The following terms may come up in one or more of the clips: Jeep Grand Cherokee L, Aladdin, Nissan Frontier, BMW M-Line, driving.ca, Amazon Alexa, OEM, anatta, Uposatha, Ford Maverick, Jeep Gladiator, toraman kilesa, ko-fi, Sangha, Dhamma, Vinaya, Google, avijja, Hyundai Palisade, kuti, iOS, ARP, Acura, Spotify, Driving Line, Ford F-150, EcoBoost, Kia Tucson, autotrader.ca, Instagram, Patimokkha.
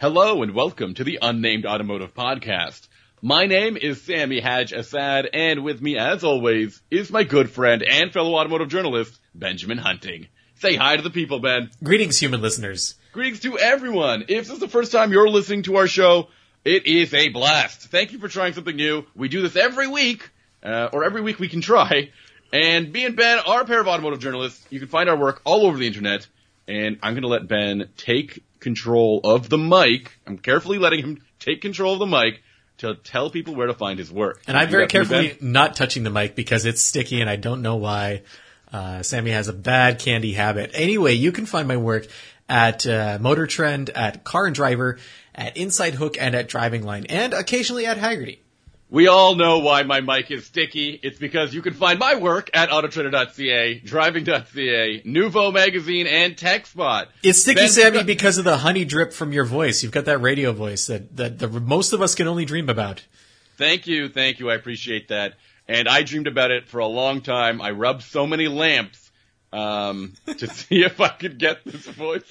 Hello and welcome to the Unnamed Automotive Podcast. My name is Sammy Haj Asad, and with me, as always, is my good friend and fellow automotive journalist, Benjamin Hunting. Say hi to the people, Ben. Greetings, human listeners. Greetings to everyone. If this is the first time you're listening to our show, it is a blast. Thank you for trying something new. We do this every week, or every week we can try. And me and Ben are a pair of automotive journalists. You can find our work all over the internet, and I'm going to let Ben take control of the mic. I'm carefully letting him take control of the mic to tell people where to find his work. And I'm very carefully not touching the mic because it's sticky and I don't know why. Sammy has a bad candy habit. Anyway, you can find my work at Motor Trend, at Car and Driver, at Inside Hook, and at Driving Line, and occasionally at Haggerty. We all know why my mic is sticky. It's because you can find my work at autotrader.ca, driving.ca, Nouveau Magazine, and TechSpot. It's sticky, Sammy, because of the honey drip from your voice. You've got that radio voice that most of us can only dream about. Thank you. I appreciate that. And I dreamed about it for a long time. I rubbed so many lamps to see if I could get this voice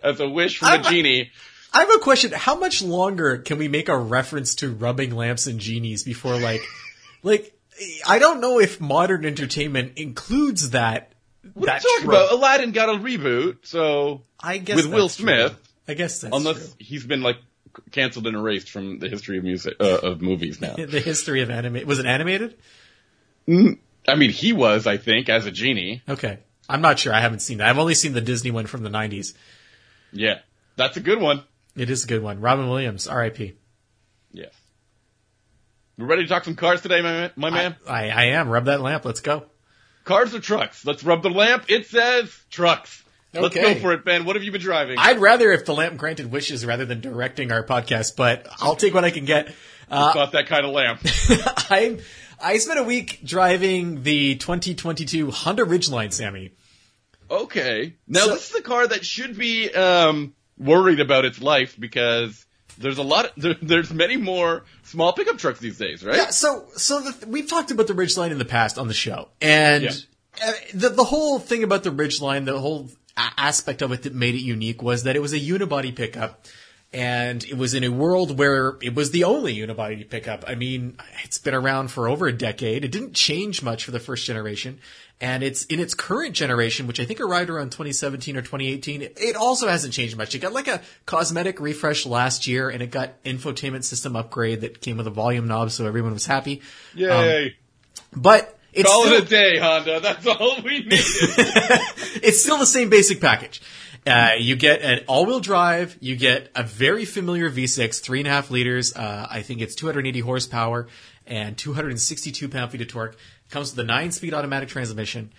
as a wish from a genie. I have a question. How much longer can we make a reference to rubbing lamps and genies before, like I don't know if modern entertainment includes that. What are you talking about? Aladdin got a reboot, so I guess with Will Smith. True. I guess that's unless true. He's been canceled and erased from the history of music of movies now. The history of anime. Was it animated? I mean, he was, I think, as a genie. Okay. I'm not sure. I haven't seen that. I've only seen the Disney one from the 90s. Yeah. That's a good one. It is a good one. Robin Williams, R.I.P. Yes. We're ready to talk some cars today, my man? I am. Rub that lamp. Let's go. Cars or trucks? Let's rub the lamp. It says trucks. Okay. Let's go for it, Ben. What have you been driving? I'd rather if the lamp granted wishes rather than directing our podcast, but I'll take what I can get. It's not that kind of lamp. I spent a week driving the 2022 Honda Ridgeline, Sammy. Okay. Now, this is a car that should be worried about its life because there's there's many more small pickup trucks these days, right? Yeah, so we've talked about the Ridgeline in the past on the show. And the whole thing about the Ridgeline, the whole aspect of it that made it unique was that it was a unibody pickup. And it was in a world where it was the only unibody pickup. I mean, it's been around for over a decade. It didn't change much for the first generation. And it's in its current generation, which I think arrived around 2017 or 2018, it also hasn't changed much. It got a cosmetic refresh last year, and it got infotainment system upgrade that came with a volume knob, so everyone was happy. Yay. But it's call it a day, Honda. That's all we need. It's still the same basic package. You get an all-wheel drive. You get a very familiar V6, 3.5 liters. I think it's 280 horsepower and 262 pound-feet of torque. It comes with a 9-speed automatic transmission.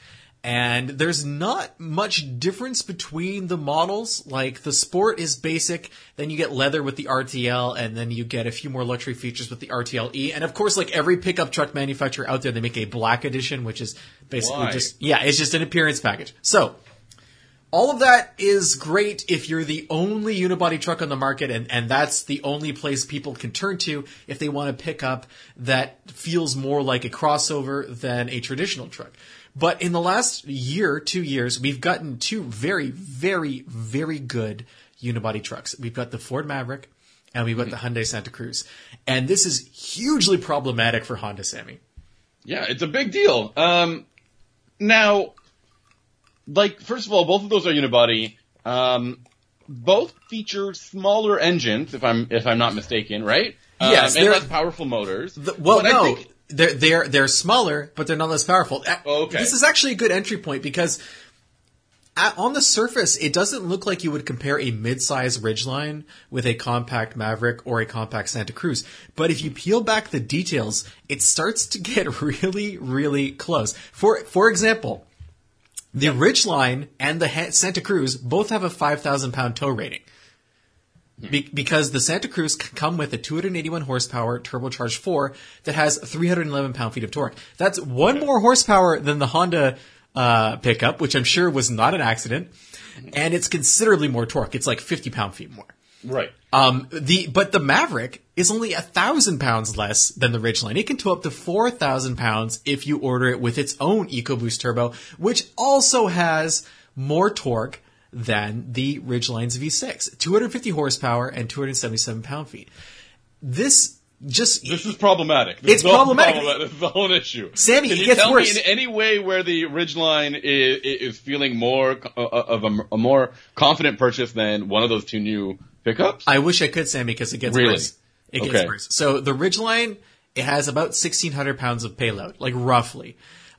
And there's not much difference between the models. Like, the Sport is basic. Then you get leather with the RTL. And then you get a few more luxury features with the RTL-E. And, of course, like every pickup truck manufacturer out there, they make a black edition, which is basically it's just an appearance package. So all of that is great if you're the only unibody truck on the market, and that's the only place people can turn to if they want a pickup that feels more like a crossover than a traditional truck. But in the last year, 2 years, we've gotten two very, very, very good unibody trucks. We've got the Ford Maverick, and we've got the Hyundai Santa Cruz. And this is hugely problematic for Honda, Sammy. Yeah, it's a big deal. Now, first of all, both of those are unibody. Both feature smaller engines, if I'm not mistaken, right? Yes, and less powerful motors. They're smaller, but they're not less powerful. Okay. This is actually a good entry point because on the surface, it doesn't look like you would compare a mid-size Ridgeline with a compact Maverick or a compact Santa Cruz. But if you peel back the details, it starts to get really, really close. For example, the Ridgeline and the Santa Cruz both have a 5,000 pound tow rating because the Santa Cruz come with a 281 horsepower turbocharged 4 that has 311 pound feet of torque. That's one more horsepower than the Honda pickup, which I'm sure was not an accident. And it's considerably more torque. It's like 50 pound feet more. Right. But the Maverick is only 1,000 pounds less than the Ridgeline. It can tow up to 4,000 pounds if you order it with its own EcoBoost turbo, which also has more torque than the Ridgeline's V6, 250 horsepower and 277 pound-feet. This is problematic. It's problematic. It's the whole issue. Sammy, it gets worse. Can you tell me in any way where the Ridgeline is feeling more of a more confident purchase than one of those two new pickups? I wish I could, Sammy, because it gets worse. Gets worse. So the Ridgeline, it has about 1,600 pounds of payload, like roughly.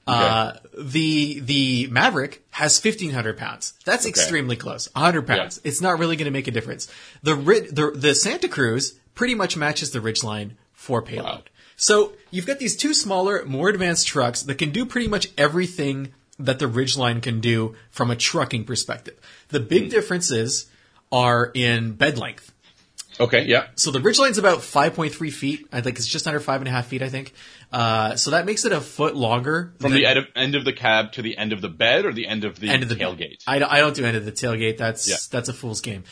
Okay. The Maverick has 1,500 pounds. That's extremely close. 100 pounds. Yeah. It's not really going to make a difference. The Santa Cruz pretty much matches the Ridgeline for payload. Wow. So you've got these two smaller, more advanced trucks that can do pretty much everything that the Ridgeline can do from a trucking perspective. The big differences are in bed length. Okay, yeah. So the Ridgeline's about 5.3 feet. I think it's just under 5.5 feet, I think. So that makes it a foot longer. From the end of the cab to the end of the bed or the end of the tailgate? I don't do end of the tailgate. That's a fool's game.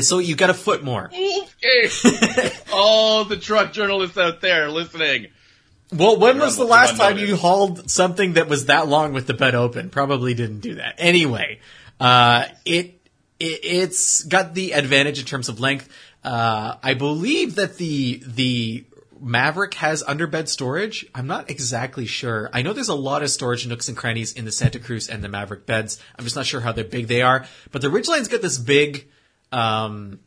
So you got a foot more. All the truck journalists out there listening. Well, when was the last time you hauled something that was that long with the bed open? Probably didn't do that. Anyway, it's got the advantage in terms of length. I believe that the Maverick has underbed storage. I'm not exactly sure. I know there's a lot of storage nooks and crannies in the Santa Cruz and the Maverick beds. I'm just not sure how big they are. But the Ridgeline's got this big kind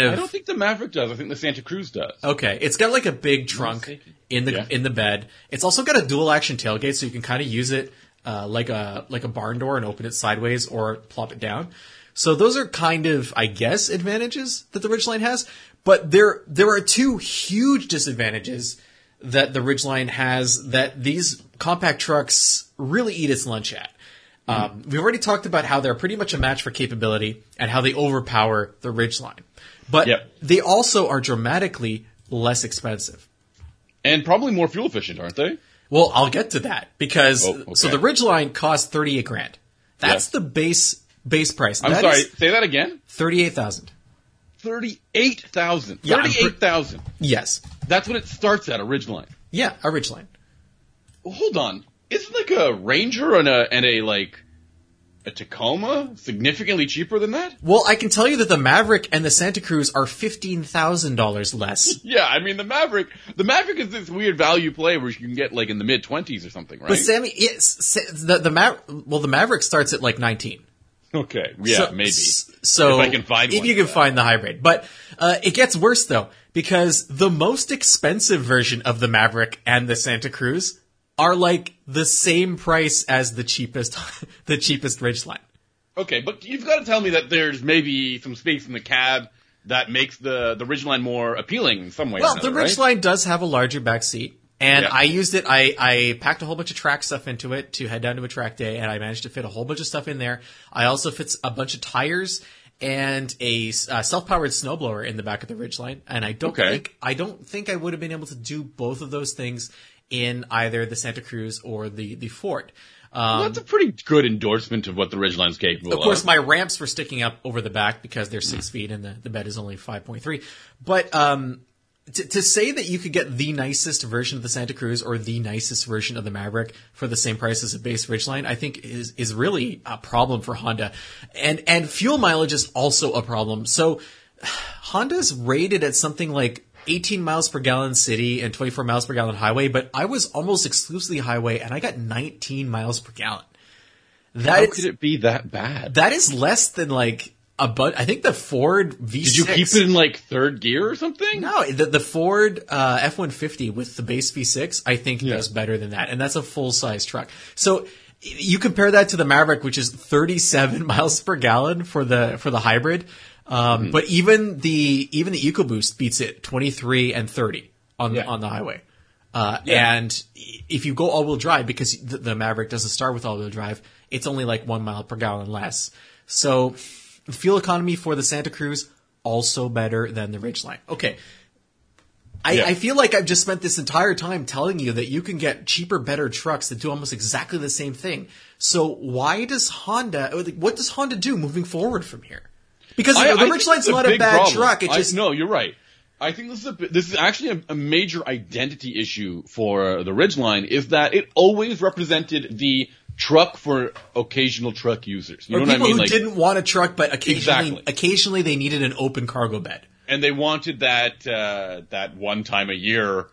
of. I don't think the Maverick does. I think the Santa Cruz does. Okay, it's got like a big trunk in the bed. It's also got a dual action tailgate, so you can kind of use it like a barn door and open it sideways or plop it down. So those are kind of, I guess, advantages that the Ridgeline has. But there are two huge disadvantages that the Ridgeline has that these compact trucks really eat its lunch at. We've already talked about how they're pretty much a match for capability and how they overpower the Ridgeline. But they also are dramatically less expensive. And probably more fuel efficient, aren't they? Well, I'll get to that because so the Ridgeline costs $38,000. That's the base price. I'm sorry, say that again? $38,000. $38,000. $38,000. Yes. That's what it starts at, a Ridgeline. Yeah, a Ridgeline. Well, hold on. Isn't like a Ranger and a Tacoma significantly cheaper than that? Well, I can tell you that the Maverick and the Santa Cruz are $15,000 less. Yeah, I mean the Maverick is this weird value play where you can get like in the mid-20s or something, right? But Sammy, the Maverick starts at like 19. Okay. Yeah, maybe. So if I can find one. If you can find the hybrid. But it gets worse, though, because the most expensive version of the Maverick and the Santa Cruz are like the same price as the cheapest Ridgeline. Okay, but you've got to tell me that there's maybe some space in the cab that makes the Ridgeline more appealing in some way. Well, the Ridgeline does have a larger back seat. And I used it, I packed a whole bunch of track stuff into it to head down to a track day, and I managed to fit a whole bunch of stuff in there. I also fit a bunch of tires and a self-powered snowblower in the back of the Ridgeline, and I don't think I would have been able to do both of those things in either the Santa Cruz or the Ford. Well, that's a pretty good endorsement of what the Ridgeline's capable of. Of course, my ramps were sticking up over the back because they're 6 feet and the bed is only 5.3. But, to say that you could get the nicest version of the Santa Cruz or the nicest version of the Maverick for the same price as a base Ridgeline, I think is really a problem for Honda. And fuel mileage is also a problem. So Honda's rated at something like 18 miles per gallon city and 24 miles per gallon highway, but I was almost exclusively highway and I got 19 miles per gallon. How could it be that bad? That is less than like... I think the Ford V6. Did you keep it in like third gear or something? No, the Ford F-150 with the base V6, I think does better than that. And that's a full-size truck. So you compare that to the Maverick, which is 37 miles per gallon for the hybrid. But even the EcoBoost beats it 23 and 30 on the highway. And if you go all-wheel drive, because the Maverick doesn't start with all-wheel drive, it's only like 1 mile per gallon less. So... the fuel economy for the Santa Cruz, also better than the Ridgeline. Okay. I feel like I've just spent this entire time telling you that you can get cheaper, better trucks that do almost exactly the same thing. So what does Honda do moving forward from here? Because the Ridgeline's not a bad truck. It just... No, you're right. I think this is actually a major identity issue for the Ridgeline, is that it always represented the truck for occasional truck users. You know what I mean? People who didn't want a truck, but occasionally they needed an open cargo bed. And they wanted that one time a year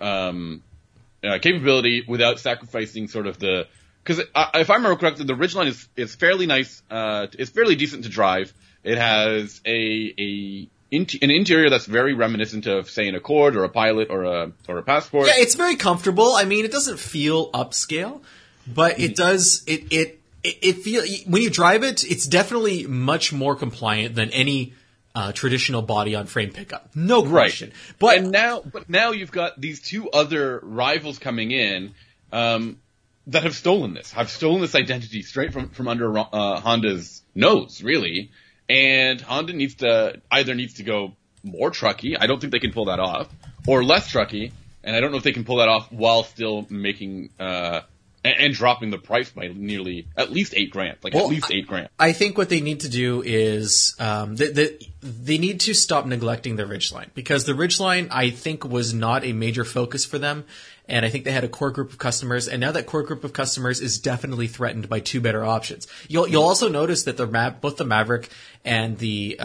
capability without sacrificing sort of the – because if I remember correctly, the Ridgeline is fairly nice. It's fairly decent to drive. It has an interior that's very reminiscent of, say, an Accord or a Pilot or a Passport. Yeah, it's very comfortable. I mean, it doesn't feel upscale, but it does. It feels when you drive it, it's definitely much more compliant than any traditional body on frame pickup. No question. Right. But now you've got these two other rivals coming in that have stolen this. Have stolen this identity straight from under Honda's nose, really. And Honda needs to go more trucky. I don't think they can pull that off, or less trucky. And I don't know if they can pull that off while still making and dropping the price by nearly at least $8,000. I think what they need to do is they need to stop neglecting the Ridgeline, because the Ridgeline I think was not a major focus for them. And I think they had a core group of customers, and now that core group of customers is definitely threatened by two better options. You'll also notice that both the Maverick and the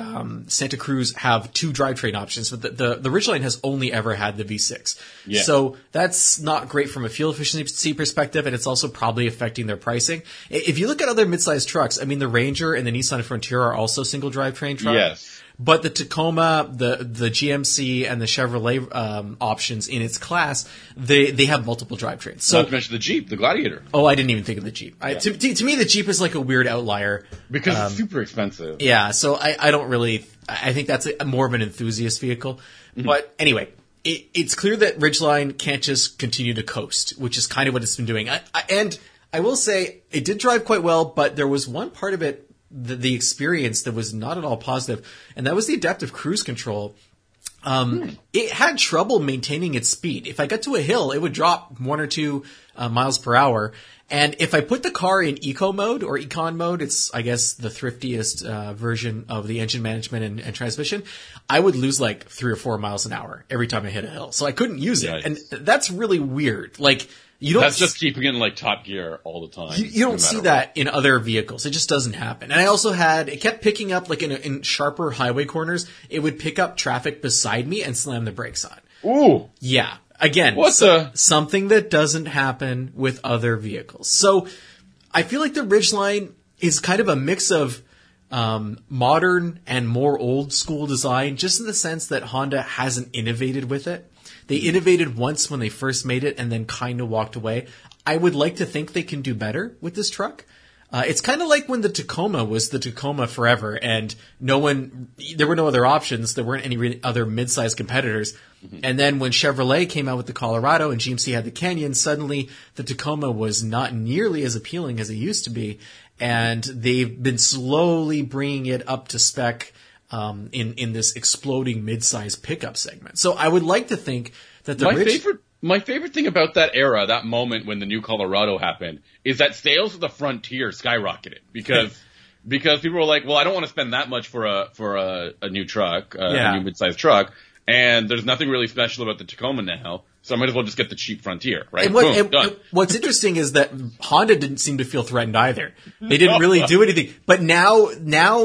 Santa Cruz have two drivetrain options, but the Ridgeline has only ever had the V6. Yeah. So that's not great from a fuel efficiency perspective, and it's also probably affecting their pricing. If you look at other mid-sized trucks, I mean, the Ranger and the Nissan Frontier are also single drivetrain trucks. Yes. But the Tacoma, the GMC, and the Chevrolet options in its class, they have multiple drivetrains. So, not to mention the Jeep, the Gladiator. Oh, I didn't even think of the Jeep. Yeah. To me, the Jeep is like a weird outlier. Because it's super expensive. Yeah, so I don't really – I think that's more of an enthusiast vehicle. Mm-hmm. But anyway, it's clear that Ridgeline can't just continue to coast, which is kind of what it's been doing. And I will say it did drive quite well, but there was one part of it, the experience, that was not at all positive, and that was the adaptive cruise control. It had trouble maintaining its speed. If I got to a hill, it would drop 1 or 2 miles per hour. And if I put the car in eco mode or econ mode, it's, I guess, the thriftiest version of the engine management and transmission, I would lose like 3 or 4 miles an hour every time I hit a hill. So I couldn't use it. And that's really weird. Like, that's just keeping it in like top gear all the time. You don't see that in other vehicles. It just doesn't happen. And I also had, it kept picking up like in sharper highway corners, it would pick up traffic beside me and slam the brakes on. Ooh. Yeah. Again, something that doesn't happen with other vehicles. So I feel like the Ridgeline is kind of a mix of modern and more old school design, just in the sense that Honda hasn't innovated with it. They innovated once when they first made it and then kind of walked away. I would like to think they can do better with this truck. It's kind of like when the Tacoma was the Tacoma forever and there were no other options. There weren't any other mid-sized competitors. Mm-hmm. And then when Chevrolet came out with the Colorado and GMC had the Canyon, suddenly the Tacoma was not nearly as appealing as it used to be. And they've been slowly bringing it up to spec in this exploding mid-size pickup segment. So I would like to think that my favorite thing about that era, that moment when the new Colorado happened, is that sales of the Frontier skyrocketed because people were like, well, I don't want to spend that much for a new truck, a new mid-size truck, and there's nothing really special about the Tacoma now. So I might as well just get the cheap Frontier, right? What's interesting is that Honda didn't seem to feel threatened either. They didn't really do anything. But now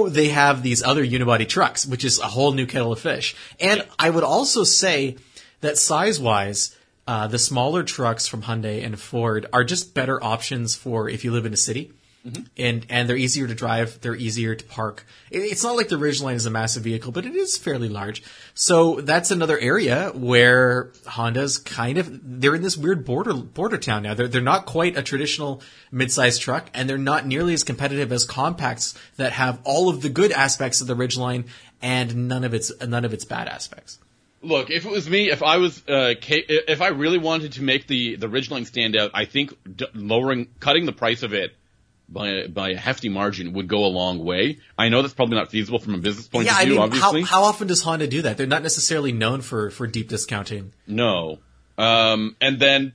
they have these other unibody trucks, which is a whole new kettle of fish. And yeah. I would also say that size-wise, the smaller trucks from Hyundai and Ford are just better options for if you live in a city. Mm-hmm. And they're easier to drive. They're easier to park. It's not like the Ridgeline is a massive vehicle, but it is fairly large. So that's another area where Honda's kind of, they're in this weird border town now. They're not quite a traditional mid-sized truck, and they're not nearly as competitive as compacts that have all of the good aspects of the Ridgeline and none of its bad aspects. Look, if it was me, if I really wanted to make the Ridgeline stand out, I think cutting the price of it by a hefty margin would go a long way. I know that's probably not feasible from a business point of view, obviously. How often does Honda do that? They're not necessarily known for deep discounting. No. And then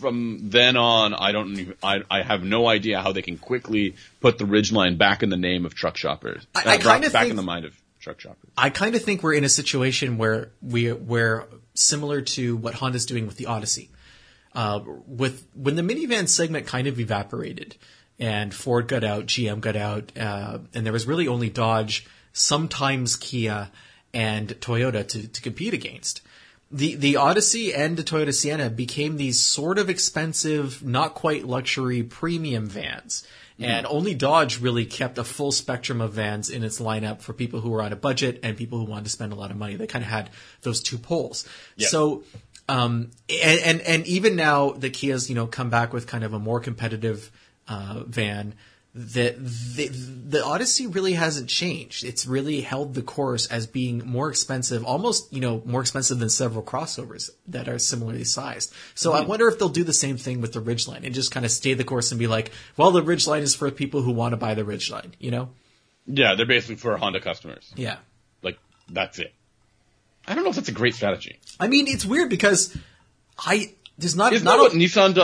from then on, I have no idea how they can quickly put the Ridgeline back in the name of truck shoppers. Back in the mind of truck shoppers. I kind of think we're in a situation where we're similar to what Honda's doing with the Odyssey. when the minivan segment kind of evaporated and Ford got out, GM got out, and there was really only Dodge, sometimes Kia, and Toyota to compete against. The Odyssey and the Toyota Sienna became these sort of expensive, not quite luxury premium vans. Mm-hmm. And only Dodge really kept a full spectrum of vans in its lineup for people who were on a budget and people who wanted to spend a lot of money. They kind of had those two poles. Yep. So, and even now the Kia's, come back with kind of a more competitive, van. The Odyssey really hasn't changed. It's really held the course as being more expensive, almost, more expensive than several crossovers that are similarly sized. So I wonder if they'll do the same thing with the Ridgeline and just kind of stay the course and be like, well, the Ridgeline is for people who want to buy the Ridgeline, Yeah, they're basically for Honda customers. Yeah. Like, that's it. I don't know if that's a great strategy. I mean, it's weird because Isn't that what Nissan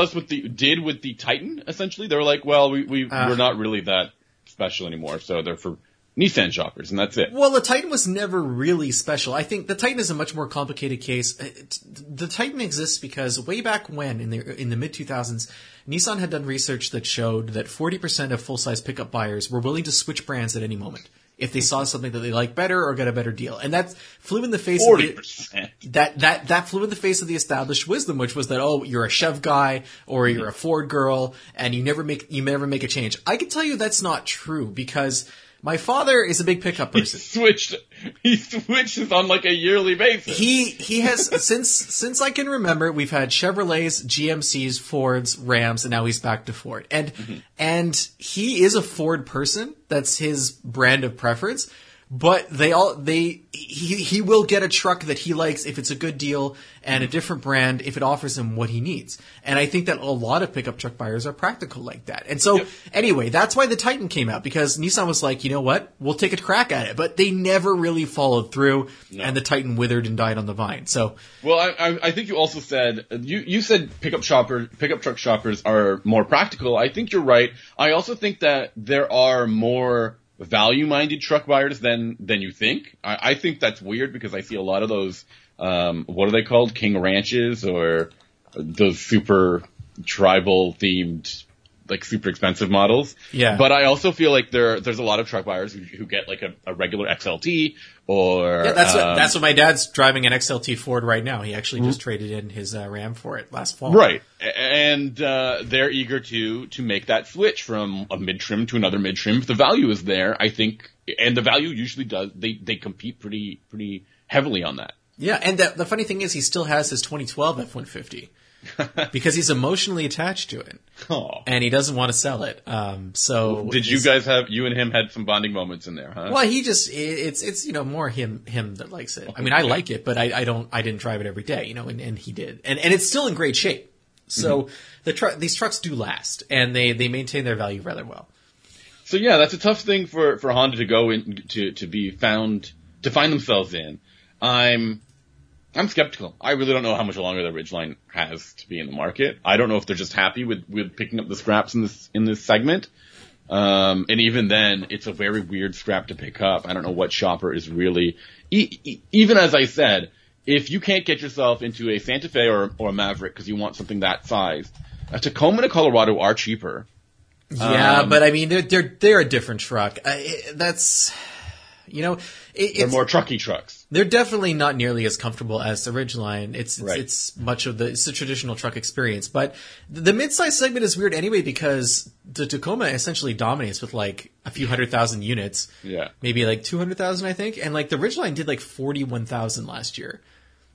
did with the Titan, essentially? They were like, well, we're not really that special anymore, so they're for Nissan shoppers, and that's it. Well, the Titan was never really special. I think the Titan is a much more complicated case. The Titan exists because way back when, in the mid-2000s, Nissan had done research that showed that 40% of full-size pickup buyers were willing to switch brands at any moment if they saw something that they liked better or got a better deal. And that flew in the face 40%. That flew in the face of the established wisdom, which was that, oh, you're a Chev guy or you're a Ford girl and you never make a change. I can tell you that's not true because my father is a big pickup person. He switches on like a yearly basis. He has since I can remember, we've had Chevrolets, GMCs, Fords, Rams, and now he's back to Ford. And and he is a Ford person. That's his brand of preference. But he will get a truck that he likes if it's a good deal and a different brand if it offers him what he needs. And I think that a lot of pickup truck buyers are practical like that. And so anyway, that's why the Titan came out, because Nissan was like, you know what? We'll take a crack at it. But they never really followed through and the Titan withered and died on the vine. So well, I think you also said you said pickup truck shoppers are more practical. I think you're right. I also think that there are more value-minded truck buyers than you think. I think that's weird because I see a lot of those, what are they called? King Ranches or those super tribal themed, like super expensive models. Yeah. But I also feel like there's a lot of truck buyers who get like a regular XLT or. Yeah, that's what my dad's driving, an XLT Ford right now. He actually just traded in his Ram for it last fall. Right. And they're eager to make that switch from a mid-trim to another mid-trim. If the value is there, I think, and the value usually does. They compete pretty heavily on that. Yeah, and the funny thing is he still has his 2012 F-150. Because he's emotionally attached to it, and he doesn't want to sell it. So did you guys you and him had some bonding moments in there, huh? Well, he just it's more him that likes it. I mean, I like it, but I didn't drive it every day, and he did, and it's still in great shape. So these trucks do last, and they maintain their value rather well. So yeah, that's a tough thing for Honda to go in to be found to find themselves in. I'm skeptical. I really don't know how much longer the Ridgeline has to be in the market. I don't know if they're just happy with picking up the scraps in this segment. And even then, it's a very weird scrap to pick up. I don't know what shopper is really even as I said, if you can't get yourself into a Santa Fe or a Maverick because you want something that size, a Tacoma and a Colorado are cheaper. Yeah, but I mean they're a different truck. They're more trucky trucks. They're definitely not nearly as comfortable as the Ridgeline. It's a traditional truck experience. But the midsize segment is weird anyway because the Tacoma essentially dominates with like a few 100,000 units. Yeah. Maybe like 200,000, I think. And like the Ridgeline did like 41,000 last year,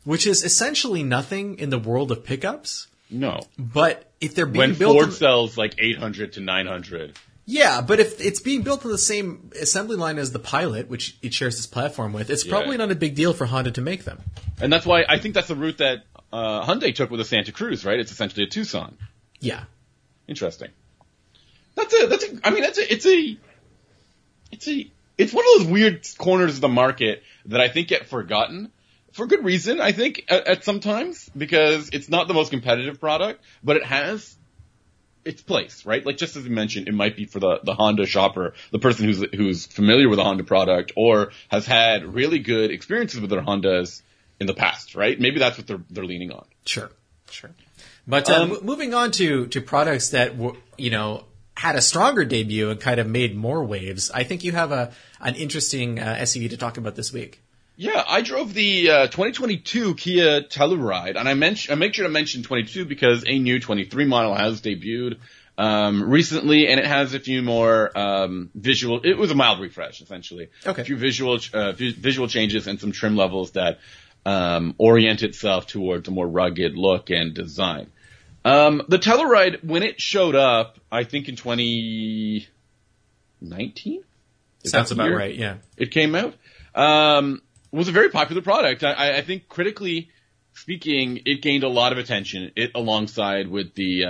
which is essentially nothing in the world of pickups. No. But if they're being built. When Ford sells like 800 to 900. Yeah, but if it's being built on the same assembly line as the Pilot, which it shares this platform with, it's probably not a big deal for Honda to make them. And that's why I think that's the route that Hyundai took with the Santa Cruz, right? It's essentially a Tucson. Yeah. Interesting. It's one of those weird corners of the market that I think get forgotten. For good reason, I think, at sometimes, because it's not the most competitive product, but it has its place, right? Like just as we mentioned, it might be for the Honda shopper, the person who's familiar with a Honda product or has had really good experiences with their Hondas in the past, right? Maybe that's what they're leaning on. Sure. But moving on to products that had a stronger debut and kind of made more waves. I think you have an interesting SUV to talk about this week. Yeah, I drove the 2022 Kia Telluride, and I make sure to mention 22 because a new 23 model has debuted recently, and it has a few more visual. It was a mild refresh, essentially. Okay. A few visual changes and some trim levels that orient itself towards a more rugged look and design. The Telluride, when it showed up, I think in 2019? Sounds about right, yeah. It came out. Was a very popular product. I think, critically speaking, it gained a lot of attention. It, alongside with the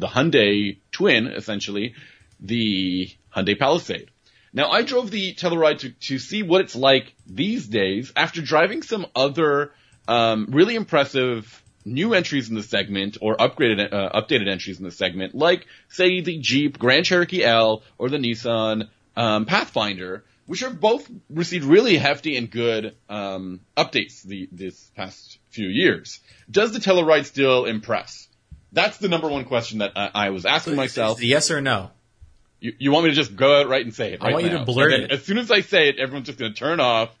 Hyundai Twin, essentially, the Hyundai Palisade. Now, I drove the Telluride to see what it's like these days after driving some other really impressive new entries in the segment or updated entries in the segment, like, say, the Jeep Grand Cherokee L or the Nissan Pathfinder, which are both received really hefty and good updates this past few years. Does the Telluride still impress? That's the number one question that I was asking myself. Yes or no? You want me to just go out right and say it? I want you to blurt it. As soon as I say it, everyone's just going to turn off.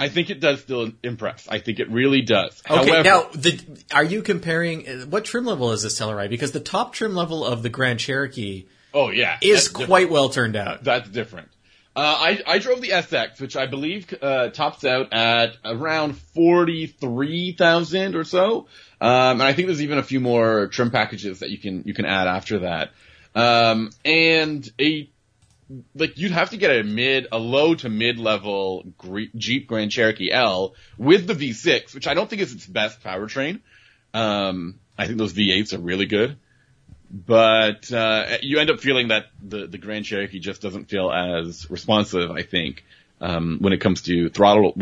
I think it does still impress. I think it really does. Okay, however, now, are you comparing – what trim level is this Telluride? Because the top trim level of the Grand Cherokee is quite well turned out. That's different. I drove the SX, which I believe tops out at around 43,000 or so. And I think there's even a few more trim packages that you can add after that. And you'd have to get a low to mid-level Jeep Grand Cherokee L with the V6, which I don't think is its best powertrain. I think those V8s are really good. But you end up feeling that the Grand Cherokee just doesn't feel as responsive, I think, when it comes to throttle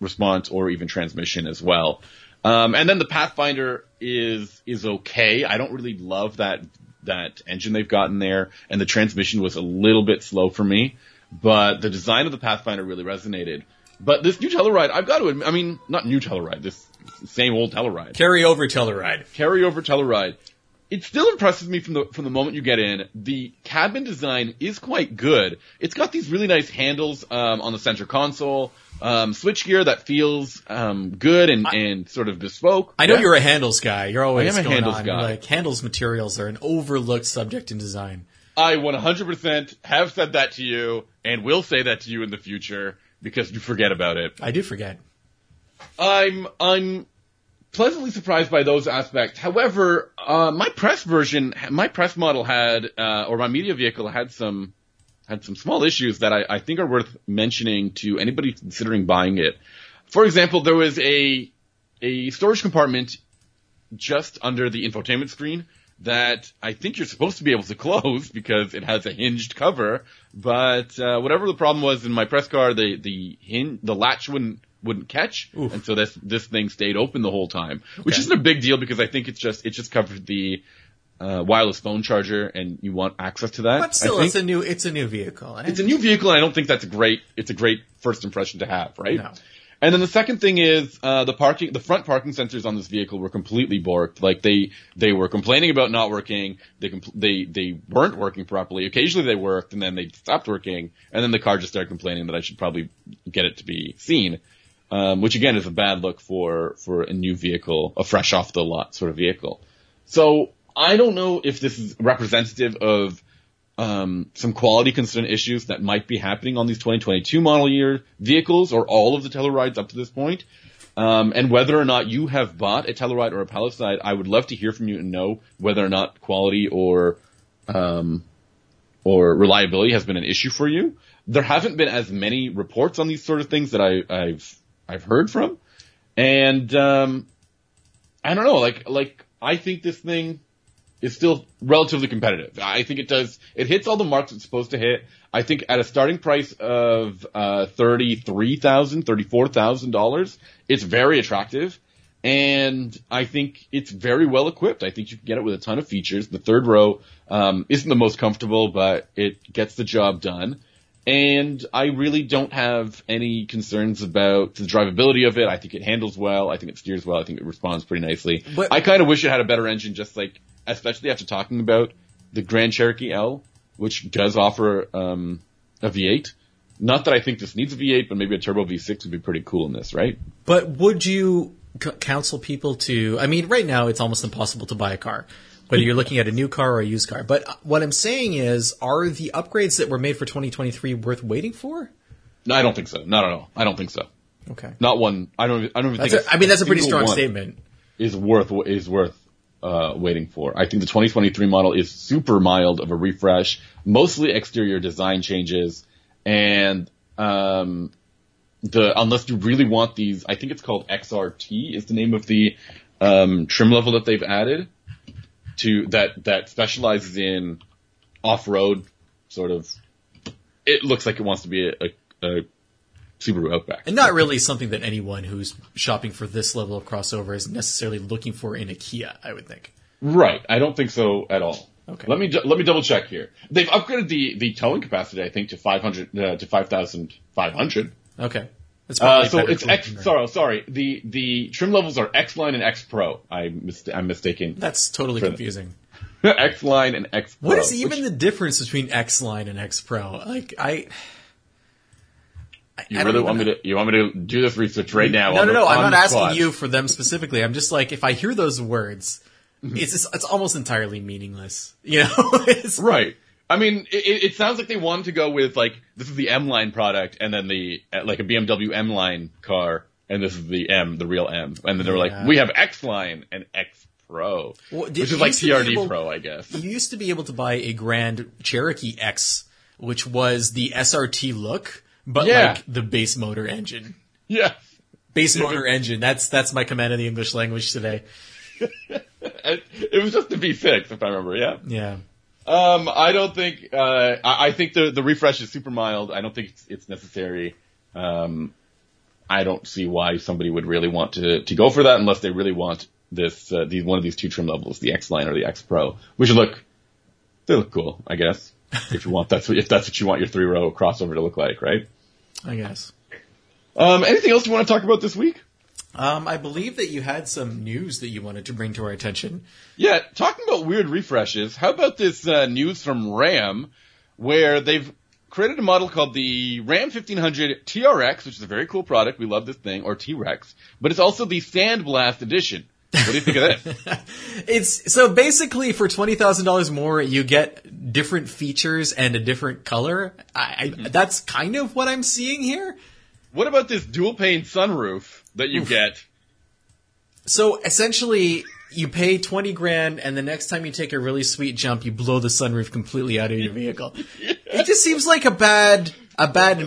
response or even transmission as well. And then the Pathfinder is okay. I don't really love that engine they've gotten there, and the transmission was a little bit slow for me, but the design of the Pathfinder really resonated. But this new Telluride, I've got to admit, I mean, not new Telluride, this same old Telluride. Carryover Telluride. It still impresses me from the moment you get in. The cabin design is quite good. It's got these really nice handles on the center console, switchgear that feels good and sort of bespoke. I know you're a handles guy. You're always guy. Like, handles materials are an overlooked subject in design. I 100% have said that to you and will say that to you in the future because you forget about it. I do forget. I'm pleasantly surprised by those aspects. However, my press model had, or my media vehicle had some small issues that I think are worth mentioning to anybody considering buying it. For example, there was a storage compartment just under the infotainment screen that I think you're supposed to be able to close because it has a hinged cover. But whatever the problem was in my press car, the latch wouldn't catch. Oof. And so this thing stayed open the whole time, which isn't a big deal because I think it just covered the wireless phone charger, and you want access to that. But still, it's a new vehicle. It's a new vehicle, and I don't think it's a great first impression to have, right? No. And then the second thing is the front parking sensors on this vehicle were completely borked. Like they were complaining about not working. They weren't working properly. Occasionally they worked, and then they stopped working, and then the car just started complaining that I should probably get it to be seen. Which again is a bad look for a new vehicle, a fresh off the lot sort of vehicle. So I don't know if this is representative of some quality concern issues that might be happening on these 2022 model year vehicles or all of the Tellurides up to this point. And whether or not you have bought a Telluride or a Palisade, I would love to hear from you and know whether or not quality or reliability has been an issue for you. There haven't been as many reports on these sort of things that I've heard from. And, I don't know, like, I think this thing is still relatively competitive. I think it hits all the marks it's supposed to hit. I think at a starting price of, $33,000, $34,000, it's very attractive. And I think it's very well equipped. I think you can get it with a ton of features. The third row, isn't the most comfortable, but it gets the job done. And I really don't have any concerns about the drivability of it. I think it handles well. I think it steers well. I think it responds pretty nicely. But I kind of wish it had a better engine, just like, especially after talking about the Grand Cherokee L, which does offer a V8. Not that I think this needs a V8, but maybe a turbo V6 would be pretty cool in this, right? But would you counsel people to – I mean, right now it's almost impossible to buy a car, whether you're looking at a new car or a used car. But what I'm saying is, are the upgrades that were made for 2023 worth waiting for? No, I don't think so. Not at all. I don't think so. Okay. Not one. I don't even think – I mean, that's a pretty strong statement. Is worth waiting for. I think the 2023 model is super mild of a refresh, mostly exterior design changes. And unless you really want these, I think it's called XRT is the name of the trim level that they've added to that specializes in off-road sort of. It looks like it wants to be a Subaru Outback, and not really something that anyone who's shopping for this level of crossover is necessarily looking for in a Kia. I would think. Right, I don't think so at all. Okay. Let me double check here. They've upgraded the towing capacity, I think, to 5,500. Okay. That's so it's X. Right? Sorry. The trim levels are X Line and X Pro. I'm mistaken. That's totally confusing. X Line and X Pro. What is even the difference between X Line and X Pro? Like You want me to do this research right now? No. I'm not asking you for them specifically. I'm just like, if I hear those words, it's almost entirely meaningless, you know? Right. I mean, it sounds like they wanted to go with, like, this is the M-Line product, and then a BMW M-Line car, and this is the real M. And then they were like, we have X-Line and X Pro, which is like TRD Pro, I guess. You used to be able to buy a Grand Cherokee X, which was the SRT look, but, like, the base motor engine. Yeah. Base motor engine. That's my command of the English language today. It was just the V6, if I remember, yeah? Yeah. I don't think I think the refresh is super mild. I don't think it's necessary. I don't see why somebody would really want to go for that unless they really want this one of these two trim levels, the X-Line or the X-Pro, which look cool, I guess, if you want. If that's what you want your three-row crossover to look like, right? I guess. Anything else you want to talk about this week? I believe that you had some news that you wanted to bring to our attention. Yeah, talking about weird refreshes, how about this news from Ram, where they've created a model called the Ram 1500 TRX, which is a very cool product. We love this thing, or T-Rex, but it's also the Sandblast edition. What do you think of this? So basically for $20,000 more, you get different features and a different color. That's kind of what I'm seeing here. What about this dual-pane sunroof that you get? So essentially, you pay $20,000, and the next time you take a really sweet jump, you blow the sunroof completely out of your vehicle. Yeah. It just seems like a bad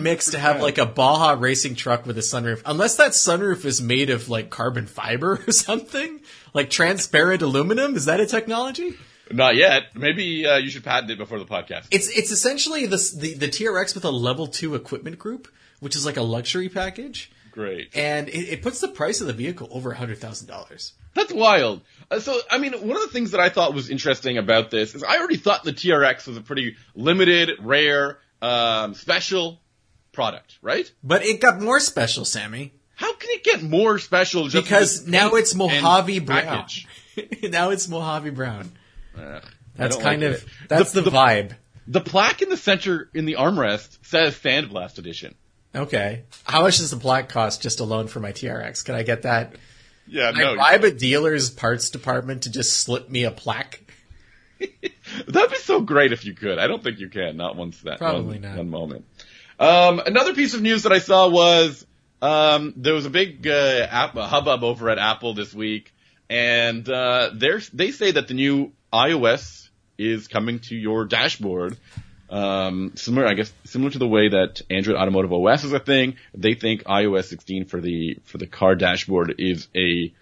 mix to have like a Baja racing truck with a sunroof, unless that sunroof is made of like carbon fiber or something, like transparent aluminum. Is that a technology? Not yet. Maybe you should patent it before the podcast. It's essentially the TRX with a level 2 equipment group, which is like a luxury package. Great. And it puts the price of the vehicle over $100,000. That's wild. So, I mean, one of the things that I thought was interesting about this is I already thought the TRX was a pretty limited, rare, special product, right? But it got more special, Sammy. How can it get more special? Just because now it's Mojave Brown. Now it's Mojave Brown. That's kind of – that's the vibe. The plaque in the center in the armrest says Sandblast Edition. Okay. How much does the plaque cost just alone for my TRX? Can I get that? Yeah, no. Can I bribe a dealer's parts department to just slip me a plaque? That'd be so great if you could. I don't think you can. Not once that. Probably not. One moment. Another piece of news that I saw was there was a big hubbub over at Apple this week, and they say that the new iOS is coming to your dashboard. Similar to the way that Android Automotive OS is a thing, they think iOS 16 for the car dashboard is a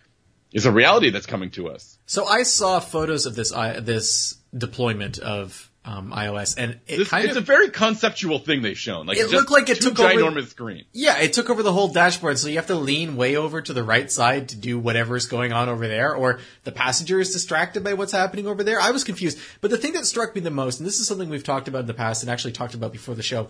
reality that's coming to us. So I saw photos of this deployment of iOS, and it's a very conceptual thing they've shown. Like it looked like it took over ginormous screen. Yeah, it took over the whole dashboard, so you have to lean way over to the right side to do whatever's going on over there, or the passenger is distracted by what's happening over there. I was confused. But the thing that struck me the most, and this is something we've talked about in the past and actually talked about before the show,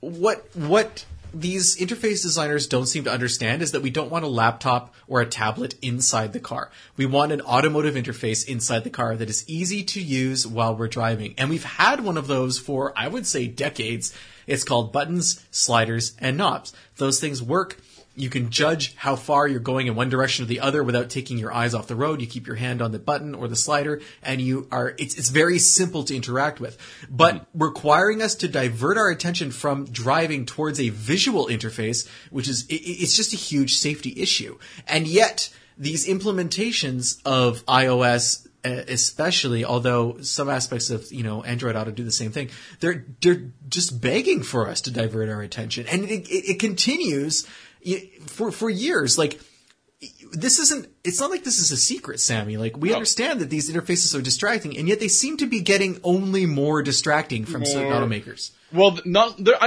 what these interface designers don't seem to understand is that we don't want a laptop or a tablet inside the car. We want an automotive interface inside the car that is easy to use while we're driving. And we've had one of those for, I would say, decades. It's called buttons, sliders, and knobs. Those things work. You can judge how far you're going in one direction or the other without taking your eyes off the road. You keep your hand on the button or the slider, and you are it's very simple to interact with. But requiring us to divert our attention from driving towards a visual interface, which is it's just a huge safety issue. And yet, these implementations of iOS especially, although some aspects of, you know, Android ought to do the same thing, they're just begging for us to divert our attention. And it continues for years. Like, this isn't, it's not like this is a secret, Sammy. Like, we understand that these interfaces are distracting, and yet they seem to be getting only more distracting from certain automakers. Well, I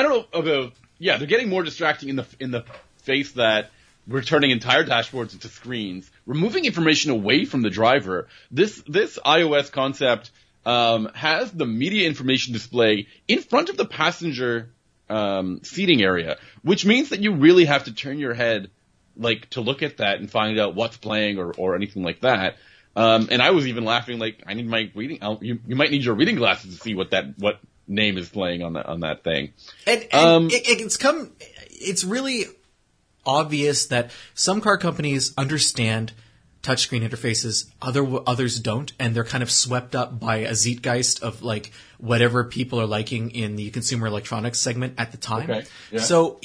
don't know about, they're getting more distracting in the face that we're turning entire dashboards into screens. We're moving information away from the driver. This iOS concept has the media information display in front of the passenger seating area, which means that you really have to turn your head, like, to look at that and find out what's playing or anything like that. And I was even laughing, like, I need my reading. You might need your reading glasses to see what name is playing on that thing. And it's really obvious that some car companies understand touchscreen interfaces, others don't, and they're kind of swept up by a zeitgeist of, like, whatever people are liking in the consumer electronics segment at the time. Okay. Yeah. So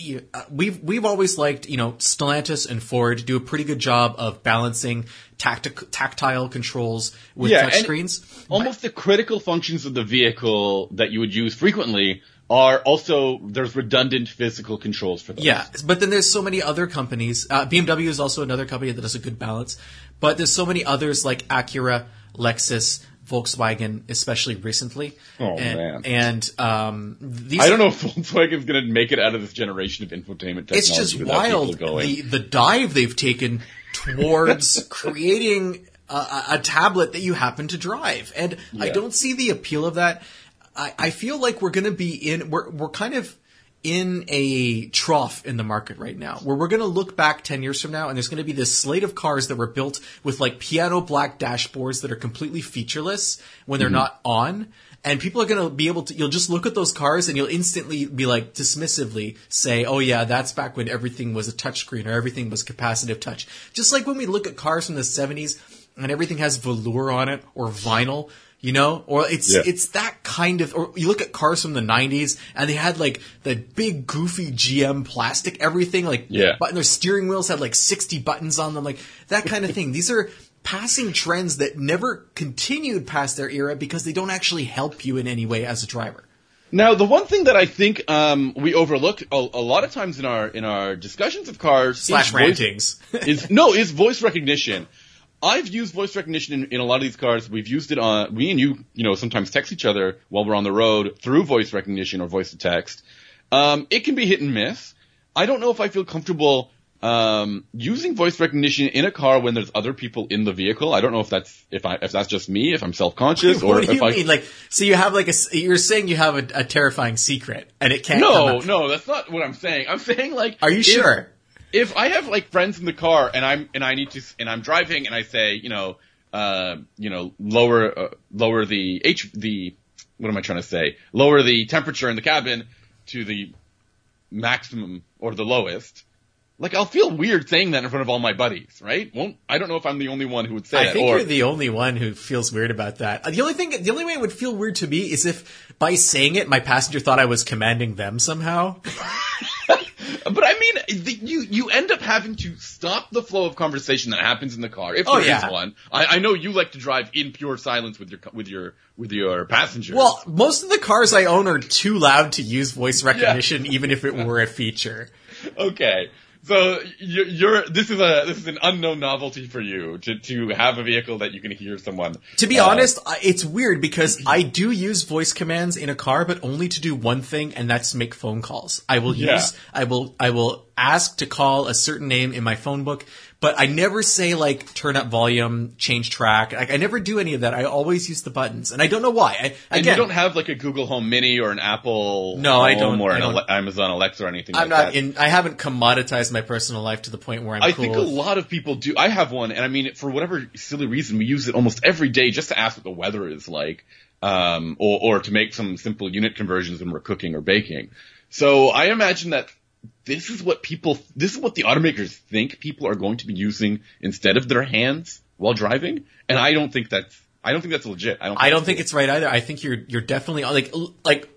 we've always liked, you know, Stellantis and Ford do a pretty good job of balancing tactile controls with touchscreens. Almost the critical functions of the vehicle that you would use frequently are also, there's redundant physical controls for those. Yeah, but then there's so many other companies. BMW is also another company that does a good balance. But there's so many others, like Acura, Lexus, Volkswagen, especially recently. Oh, man. And I don't know if Volkswagen's going to make it out of this generation of infotainment technology. It's just wild, the dive they've taken towards creating a tablet that you happen to drive. And I don't see the appeal of that. I feel like we're going to be we're kind of in a trough in the market right now, where we're going to look back 10 years from now and there's going to be this slate of cars that were built with, like, piano black dashboards that are completely featureless when they're not on. And people are going to be able to, you'll just look at those cars and you'll instantly be like, dismissively say, oh yeah, that's back when everything was a touchscreen or everything was capacitive touch. Just like when we look at cars from the 70s and everything has velour on it or vinyl. You know, or it's that kind of, or you look at cars from the 90s and they had, like, the big goofy GM plastic, everything, like, button, their steering wheels had, like, 60 buttons on them, like, that kind of thing. These are passing trends that never continued past their era because they don't actually help you in any way as a driver. Now, the one thing that I think we overlook a lot of times in our discussions of cars / rantings is voice recognition. I've used voice recognition in a lot of these cars. We've used it on – me and you know, sometimes text each other while we're on the road through voice recognition or voice-to-text. It can be hit and miss. I don't know if I feel comfortable using voice recognition in a car when there's other people in the vehicle. I don't know if that's if that's just me, if I'm self-conscious, or what do you mean? Like, so you have like you're saying you have a terrifying secret and it can't come up. No, that's not what I'm saying. I'm saying, like – Are you sure? If I have, like, friends in the car and I'm driving and I say, lower lower the temperature in the cabin to the maximum or the lowest, like, I'll feel weird saying that in front of all my buddies, right? I don't know if I'm the only one who would say that. I think you're the only one who feels weird about that. The only way it would feel weird to me is if by saying it my passenger thought I was commanding them somehow. But I mean, you end up having to stop the flow of conversation that happens in the car if there is one. I know you like to drive in pure silence with your passengers. Well, most of the cars I own are too loud to use voice recognition, even if it were a feature. Okay, so this is an unknown novelty for you to have a vehicle that you can hear someone. To be honest, it's weird because I do use voice commands in a car, but only to do one thing, and that's make phone calls. I will ask to call a certain name in my phone book, but I never say, like, turn up volume, change track. I never do any of that. I always use the buttons, and I don't know why. You don't have, like, a Google Home Mini or an Apple Home or an Amazon Alexa or anything like that. I haven't commoditized my personal life to the point where I think a lot of people do. I have one, and I mean, for whatever silly reason, we use it almost every day just to ask what the weather is like, or to make some simple unit conversions when we're cooking or baking. So I imagine that this is what the automakers think people are going to be using instead of their hands while driving. And I don't think that's legit. I don't think it's right either. I think you're definitely like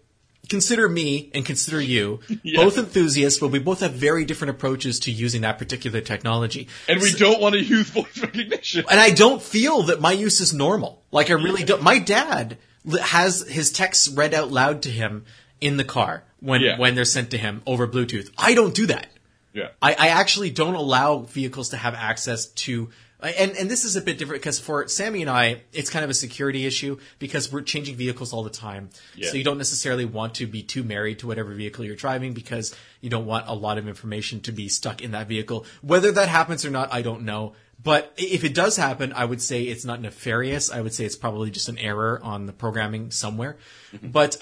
consider me and consider you yes. both enthusiasts, but we both have very different approaches to using that particular technology. And we don't want to use voice recognition. And I don't feel that my use is normal. Like I really don't. My dad has his texts read out loud to him in the car when they're sent to him over Bluetooth. I don't do that. Yeah. I actually don't allow vehicles to have access to and this is a bit different because for Sammy and I, it's kind of a security issue because we're changing vehicles all the time. Yeah. So you don't necessarily want to be too married to whatever vehicle you're driving because you don't want a lot of information to be stuck in that vehicle. Whether that happens or not, I don't know. But if it does happen, I would say it's not nefarious. I would say it's probably just an error on the programming somewhere. But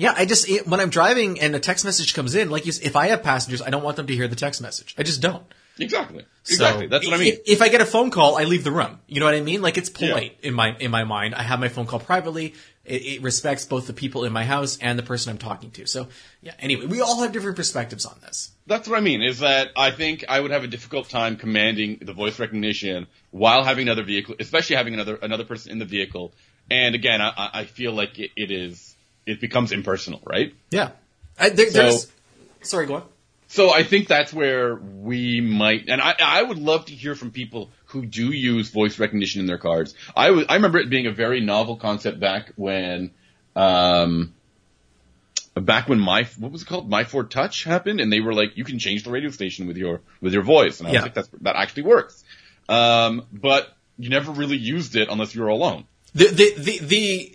yeah, when I'm driving and a text message comes in, like if I have passengers, I don't want them to hear the text message. I just don't. Exactly. That's what I mean. If I get a phone call, I leave the room. You know what I mean? Like it's polite in my mind. I have my phone call privately. It respects both the people in my house and the person I'm talking to. So yeah, anyway, we all have different perspectives on this. That's what I mean is that I think I would have a difficult time commanding the voice recognition while having another vehicle, especially having another person in the vehicle. And again, I feel like it becomes impersonal, right? Yeah. Sorry, go on. So I think that's where we might – and I would love to hear from people who do use voice recognition in their cars. I remember it being a very novel concept back when my Ford Touch happened, and they were like, you can change the radio station with your voice. And I was like, that actually works. But you never really used it unless you were alone. The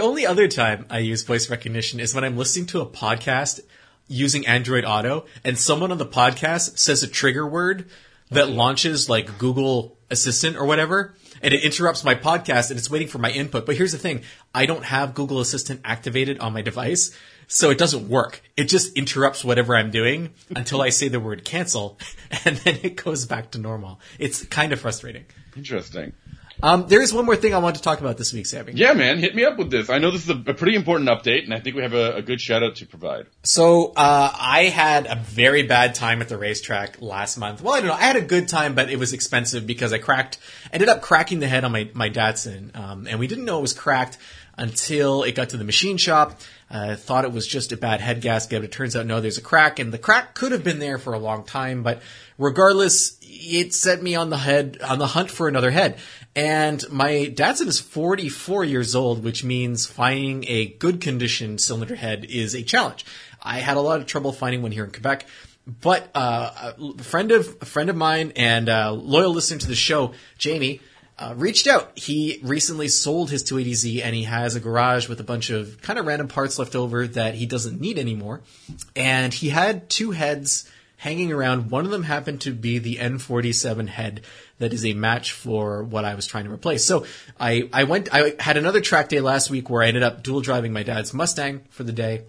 only other time I use voice recognition is when I'm listening to a podcast using Android Auto and someone on the podcast says a trigger word that launches like Google Assistant or whatever, and it interrupts my podcast and it's waiting for my input. But here's the thing. I don't have Google Assistant activated on my device, so it doesn't work. It just interrupts whatever I'm doing until I say the word cancel, and then it goes back to normal. It's kind of frustrating. Interesting. There is one more thing I want to talk about this week, Sammy. Yeah, man. Hit me up with this. I know this is a pretty important update, and I think we have a good shout-out to provide. So I had a very bad time at the racetrack last month. Well, I don't know. I had a good time, but it was expensive because I ended up cracking the head on my Datsun, and we didn't know it was cracked until it got to the machine shop. Thought it was just a bad head gasket, but it turns out, no, there's a crack, and the crack could have been there for a long time, but regardless, it set me on the hunt for another head. And my Datsun is 44 years old, which means finding a good condition cylinder head is a challenge. I had a lot of trouble finding one here in Quebec, but a friend of mine and loyal listener to the show, Jamie, reached out. He recently sold his 280Z, and he has a garage with a bunch of kind of random parts left over that he doesn't need anymore. And he had two heads hanging around. One of them happened to be the N47 head that is a match for what I was trying to replace. So I had another track day last week where I ended up dual driving my dad's Mustang for the day.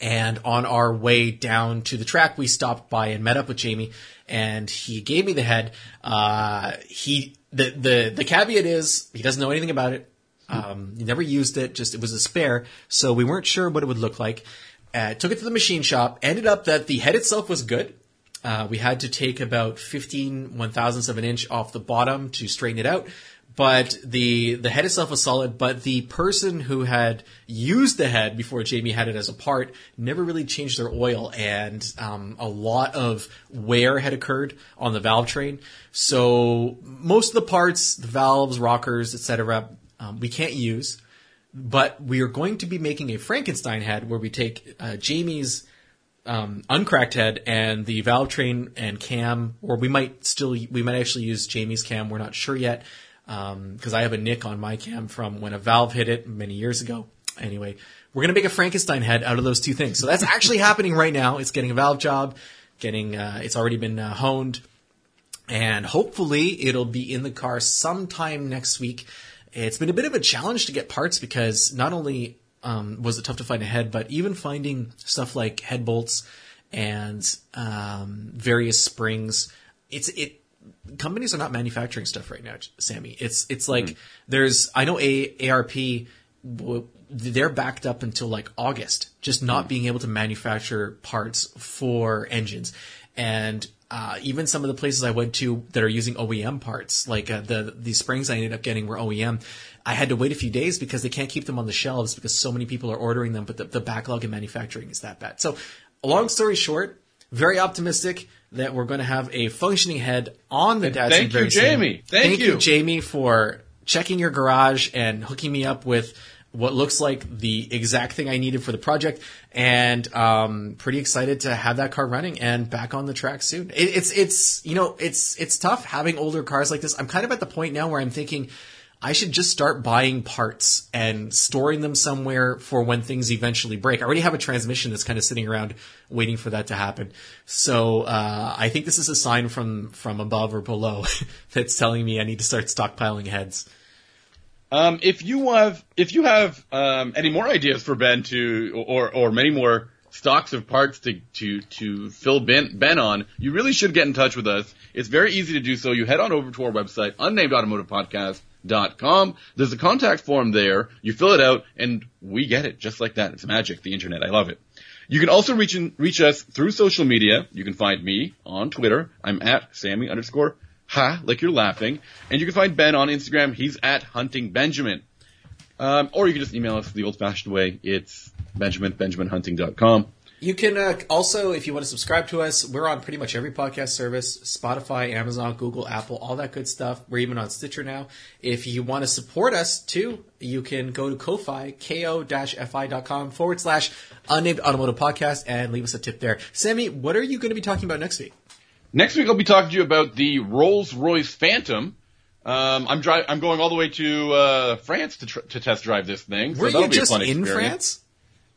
And on our way down to the track, we stopped by and met up with Jamie, and he gave me the head. The caveat is he doesn't know anything about it. He never used it. Just it was a spare. So we weren't sure what it would look like. Took it to the machine shop. Ended up that the head itself was good. We had to take about 1,000 of an inch off the bottom to straighten it out. But the head itself was solid, but the person who had used the head before Jamie had it as a part never really changed their oil, and a lot of wear had occurred on the valve train. So most of the parts, the valves, rockers, etc., we can't use. But we are going to be making a Frankenstein head where we take Jamie's uncracked head and the valve train and cam, or we might actually use Jamie's cam. We're not sure yet. Cause I have a nick on my cam from when a valve hit it many years ago. Anyway, We're going to make a Frankenstein head out of those two things. So that's actually happening right now. It's getting a valve job, it's already been honed, and hopefully it'll be in the car sometime next week. It's been a bit of a challenge to get parts because not only was it tough to find a head, but even finding stuff like head bolts and various springs. Companies are not manufacturing stuff right now, Sammy. It's like I know ARP, they're backed up until like August, just not being able to manufacture parts for engines. And even some of the places I went to that are using OEM parts, like the springs I ended up getting were OEM. I had to wait a few days because they can't keep them on the shelves because so many people are ordering them, but the backlog in manufacturing is that bad. So long story short, very optimistic that we're going to have a functioning head on the Datsun. Thank you, Jamie. Thank you, Jamie, for checking your garage and hooking me up with what looks like the exact thing I needed for the project. And pretty excited to have that car running and back on the track soon. It's tough having older cars like this. I'm kind of at the point now where I'm thinking I should just start buying parts and storing them somewhere for when things eventually break. I already have a transmission that's kind of sitting around waiting for that to happen. So I think this is a sign from above or below that's telling me I need to start stockpiling heads. If you have any more ideas for Ben or many more stocks of parts to fill Ben on, you really should get in touch with us. It's very easy to do so. You head on over to our website, unnamedautomotivepodcast.com. There's a contact form there. You fill it out, and we get it just like that. It's magic, the internet. I love it. You can also reach us through social media. You can find me on Twitter. I'm at Sammy_Ha, like you're laughing. And you can find Ben on Instagram. He's at HuntingBenjamin. Or you can just email us the old-fashioned way. It's benjaminhunting.com. You can also, if you want to subscribe to us, we're on pretty much every podcast service, Spotify, Amazon, Google, Apple, all that good stuff. We're even on Stitcher now. If you want to support us, too, you can go to Ko-Fi, ko-fi.com / Unnamed Automotive Podcast, and leave us a tip there. Sammy, what are you going to be talking about next week? Next week, I'll be talking to you about the Rolls-Royce Phantom. I'm going all the way to France to test drive this thing. Were so that'll you be just a fun in experience. France?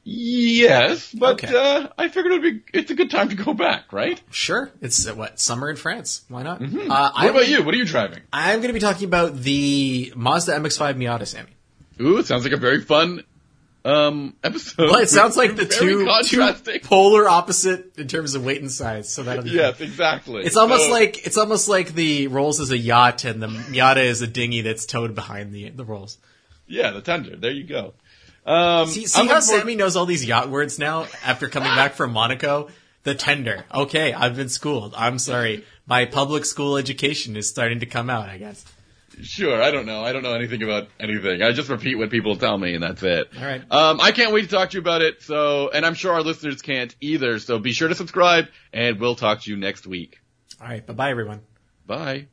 Yes, but okay. I figured it's a good time to go back, right? Sure. It's summer in France. Why not? Mm-hmm. What about you? What are you driving? I'm going to be talking about the Mazda MX-5 Miata, Sammy. Ooh, it sounds like a very fun episode. Well, it sounds like the two polar opposite in terms of weight and size. So that'll be fun. Exactly. It's almost like the Rolls is a yacht and the Miata is a dinghy that's towed behind the Rolls. Yeah, the tender. There you go. See how Sammy knows all these yacht words now after coming back from Monaco. The tender. Okay, I've been schooled. I'm sorry. My public school education is starting to come out, I guess. Sure, I don't know. I don't know anything about anything. I just repeat what people tell me, and that's it. All right. I can't wait to talk to you about it, and I'm sure our listeners can't either. So be sure to subscribe, and we'll talk to you next week. All right. Bye-bye, everyone. Bye.